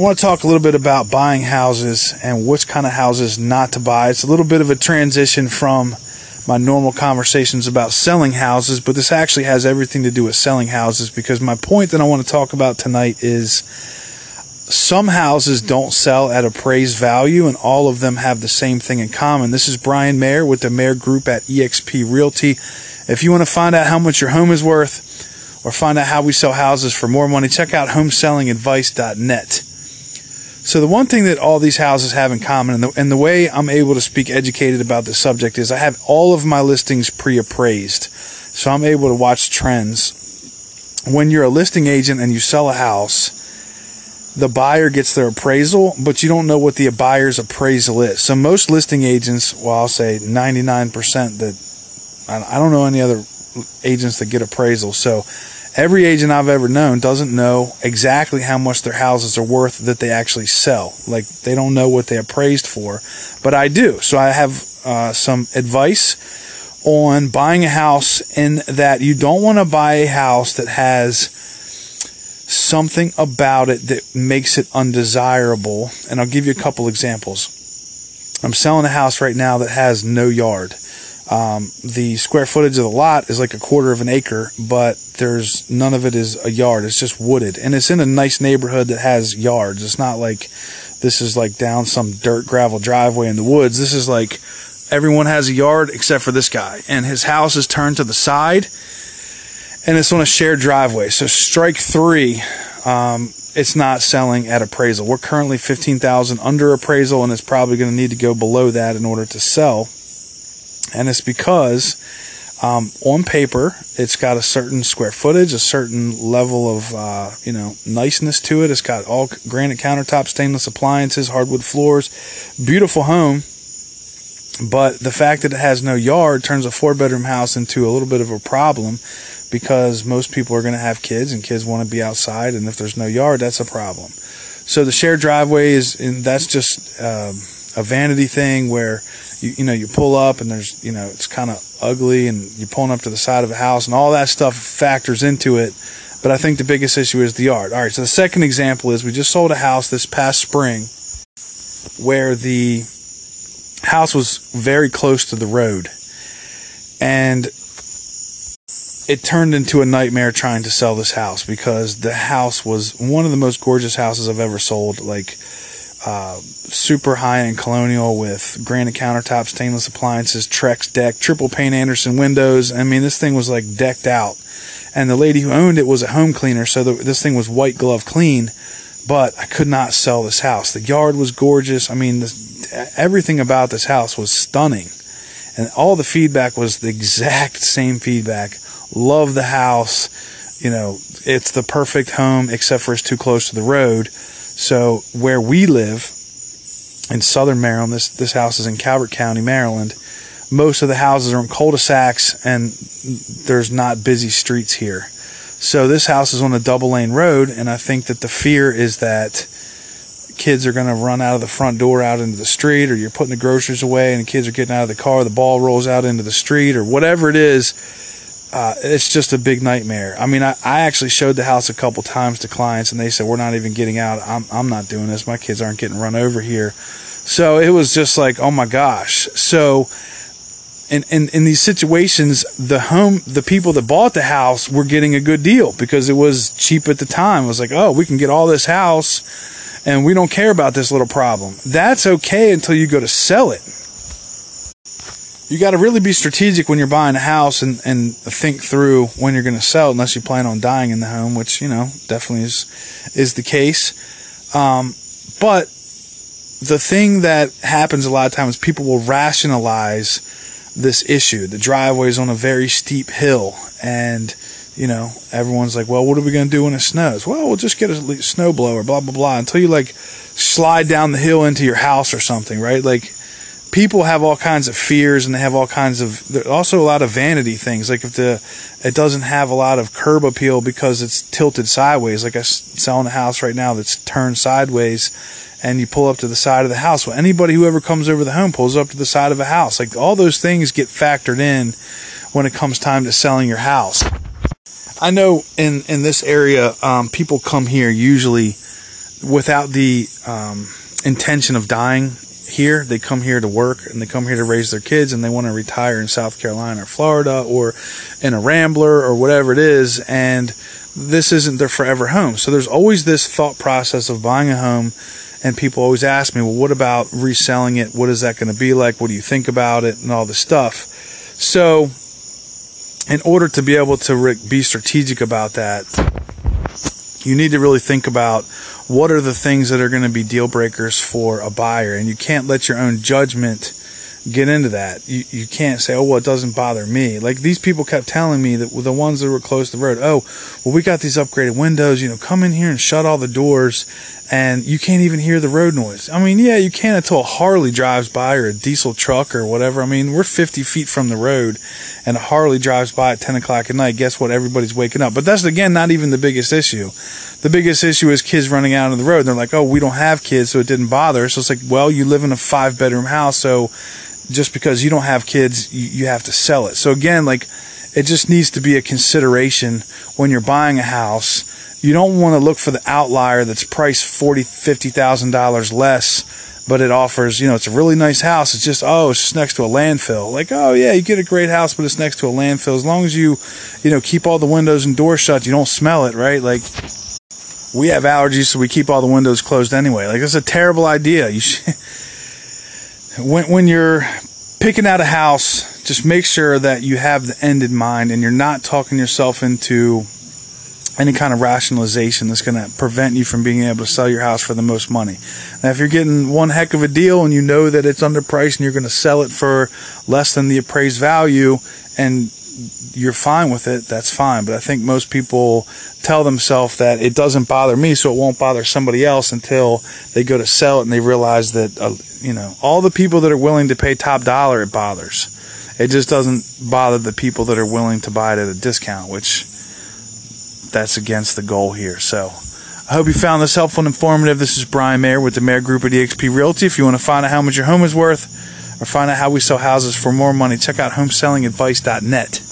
I want to talk a little bit about buying houses and which kind of houses not to buy. It's a little bit of a transition from my normal conversations about selling houses, but this actually has everything to do with selling houses, because my point that I want to talk about tonight is some houses don't sell at appraised value, and all of them have the same thing in common. This is Brian Mayer with the Mayer Group at eXp Realty. If you want to find out how much your home is worth or find out how we sell houses for more money, check out HomeSellingAdvice.net. So the one thing that all these houses have in common, and the way I'm able to speak educated about the subject, is I have all of my listings pre-appraised, so I'm able to watch trends. When you're a listing agent and you sell a house, the buyer gets their appraisal, but you don't know what the buyer's appraisal is. So most listing agents, well, I'll say 99%, that I don't know any other agents that get appraisals. So every agent I've ever known doesn't know exactly how much their houses are worth that they actually sell. Like, they don't know what they appraised for, but I do. So I have some advice on buying a house, in that you don't want to buy a house that has something about it that makes it undesirable. And I'll give you a couple examples. I'm selling a house right now that has no yard. The square footage of the lot is like 1/4 acre, but there's none of it is a yard. It's just wooded, and it's in a nice neighborhood that has yards. It's not like this is like down some dirt gravel driveway in the woods. This is like everyone has a yard except for this guy, and his house is turned to the side, and it's on a shared driveway. So strike three, it's not selling at appraisal. We're currently $15,000 under appraisal, and it's probably going to need to go below that in order to sell. And it's because on paper, it's got a certain square footage, a certain level of niceness to it. It's got all granite countertops, stainless appliances, hardwood floors, beautiful home. But the fact that it has no yard turns a 4-bedroom house into a little bit of a problem, because most people are going to have kids, and kids want to be outside. And if there's no yard, that's a problem. So the shared driveway is, and that's just a vanity thing where you pull up and there's, it's kind of ugly, and you're pulling up to the side of a house, and all that stuff factors into it. But I think the biggest issue is the yard. All right, so the second example is we just sold a house this past spring where the house was very close to the road, and it turned into a nightmare trying to sell this house, because the house was one of the most gorgeous houses I've ever sold. Like, super high-end colonial with granite countertops, stainless appliances, Trex deck, triple pane Anderson windows. I mean, this thing was like decked out. And the lady who owned it was a home cleaner, so this thing was white glove clean. But I could not sell this house. The yard was gorgeous. I mean, everything about this house was stunning. And all the feedback was the exact same feedback. Love the house. It's the perfect home, except for it's too close to the road. So where we live in southern Maryland, this house is in Calvert County, Maryland. Most of the houses are on cul-de-sacs, and there's not busy streets here. So this house is on a double-lane road, and I think that the fear is that kids are going to run out of the front door out into the street, or you're putting the groceries away and the kids are getting out of the car, the ball rolls out into the street, or whatever it is. It's just a big nightmare. I mean, I actually showed the house a couple times to clients, and they said, we're not even getting out. I'm not doing this. My kids aren't getting run over here. So it was just like, oh my gosh. So in these situations, the people that bought the house were getting a good deal because it was cheap at the time. It was like, oh, we can get all this house and we don't care about this little problem. That's okay until you go to sell it. You got to really be strategic when you're buying a house and think through when you're going to sell, unless you plan on dying in the home, which, definitely is the case. But the thing that happens a lot of times, people will rationalize this issue. The driveway is on a very steep hill, and, everyone's like, well, what are we going to do when it snows? Well, we'll just get a snowblower, blah, blah, blah, until you, slide down the hill into your house or something, right? People have all kinds of fears, and they have all kinds of, there's also a lot of vanity things. Like it doesn't have a lot of curb appeal because it's tilted sideways. Like I'm selling a house right now that's turned sideways, and you pull up to the side of the house. Well, anybody who ever comes over the home pulls up to the side of a house. Like all those things get factored in when it comes time to selling your house. I know in this area, people come here usually without the intention of dying here. They come here to work, and they come here to raise their kids, and they want to retire in South Carolina or Florida or in a Rambler or whatever it is, and this isn't their forever home. So there's always this thought process of buying a home, and people always ask me, well, what about reselling it? What is that going to be like? What do you think about it? And all this stuff. So in order to be able to be strategic about that, you need to really think about what are the things that are going to be deal breakers for a buyer. And you can't let your own judgment get into that. You can't say, oh, well, it doesn't bother me. Like, these people kept telling me, that the ones that were close to the road, oh, well, we got these upgraded windows, come in here and shut all the doors, and you can't even hear the road noise. I mean, yeah, you can until a Harley drives by, or a diesel truck or whatever. I mean, we're 50 feet from the road, and a Harley drives by at 10 o'clock at night. Guess what? Everybody's waking up. But that's, again, not even the biggest issue. The biggest issue is kids running out on the road. They're like, oh, we don't have kids, so it didn't bother. So it's like, well, you live in a 5-bedroom house, so just because you don't have kids, you have to sell it. So again, like, it just needs to be a consideration when you're buying a house. You don't want to look for the outlier that's priced $40,000, $50,000 less, but it offers, it's a really nice house. It's just, oh, it's just next to a landfill. Like, oh, yeah, you get a great house, but it's next to a landfill. As long as you, keep all the windows and doors shut, you don't smell it, right? Like, we have allergies, so we keep all the windows closed anyway. Like, that's a terrible idea. You should... When you're picking out a house, just make sure that you have the end in mind and you're not talking yourself into any kind of rationalization that's going to prevent you from being able to sell your house for the most money. Now, if you're getting one heck of a deal and you know that it's underpriced and you're going to sell it for less than the appraised value and you're fine with it, that's fine. But I think most people tell themselves that it doesn't bother me, so it won't bother somebody else, until they go to sell it and they realize that, all the people that are willing to pay top dollar, it bothers. It just doesn't bother the people that are willing to buy it at a discount, which that's against the goal here. So I hope you found this helpful and informative. This is Brian Mayer with the Mayer Group at eXp Realty. If you want to find out how much your home is worth or find out how we sell houses for more money, check out HomeSellingAdvice.net.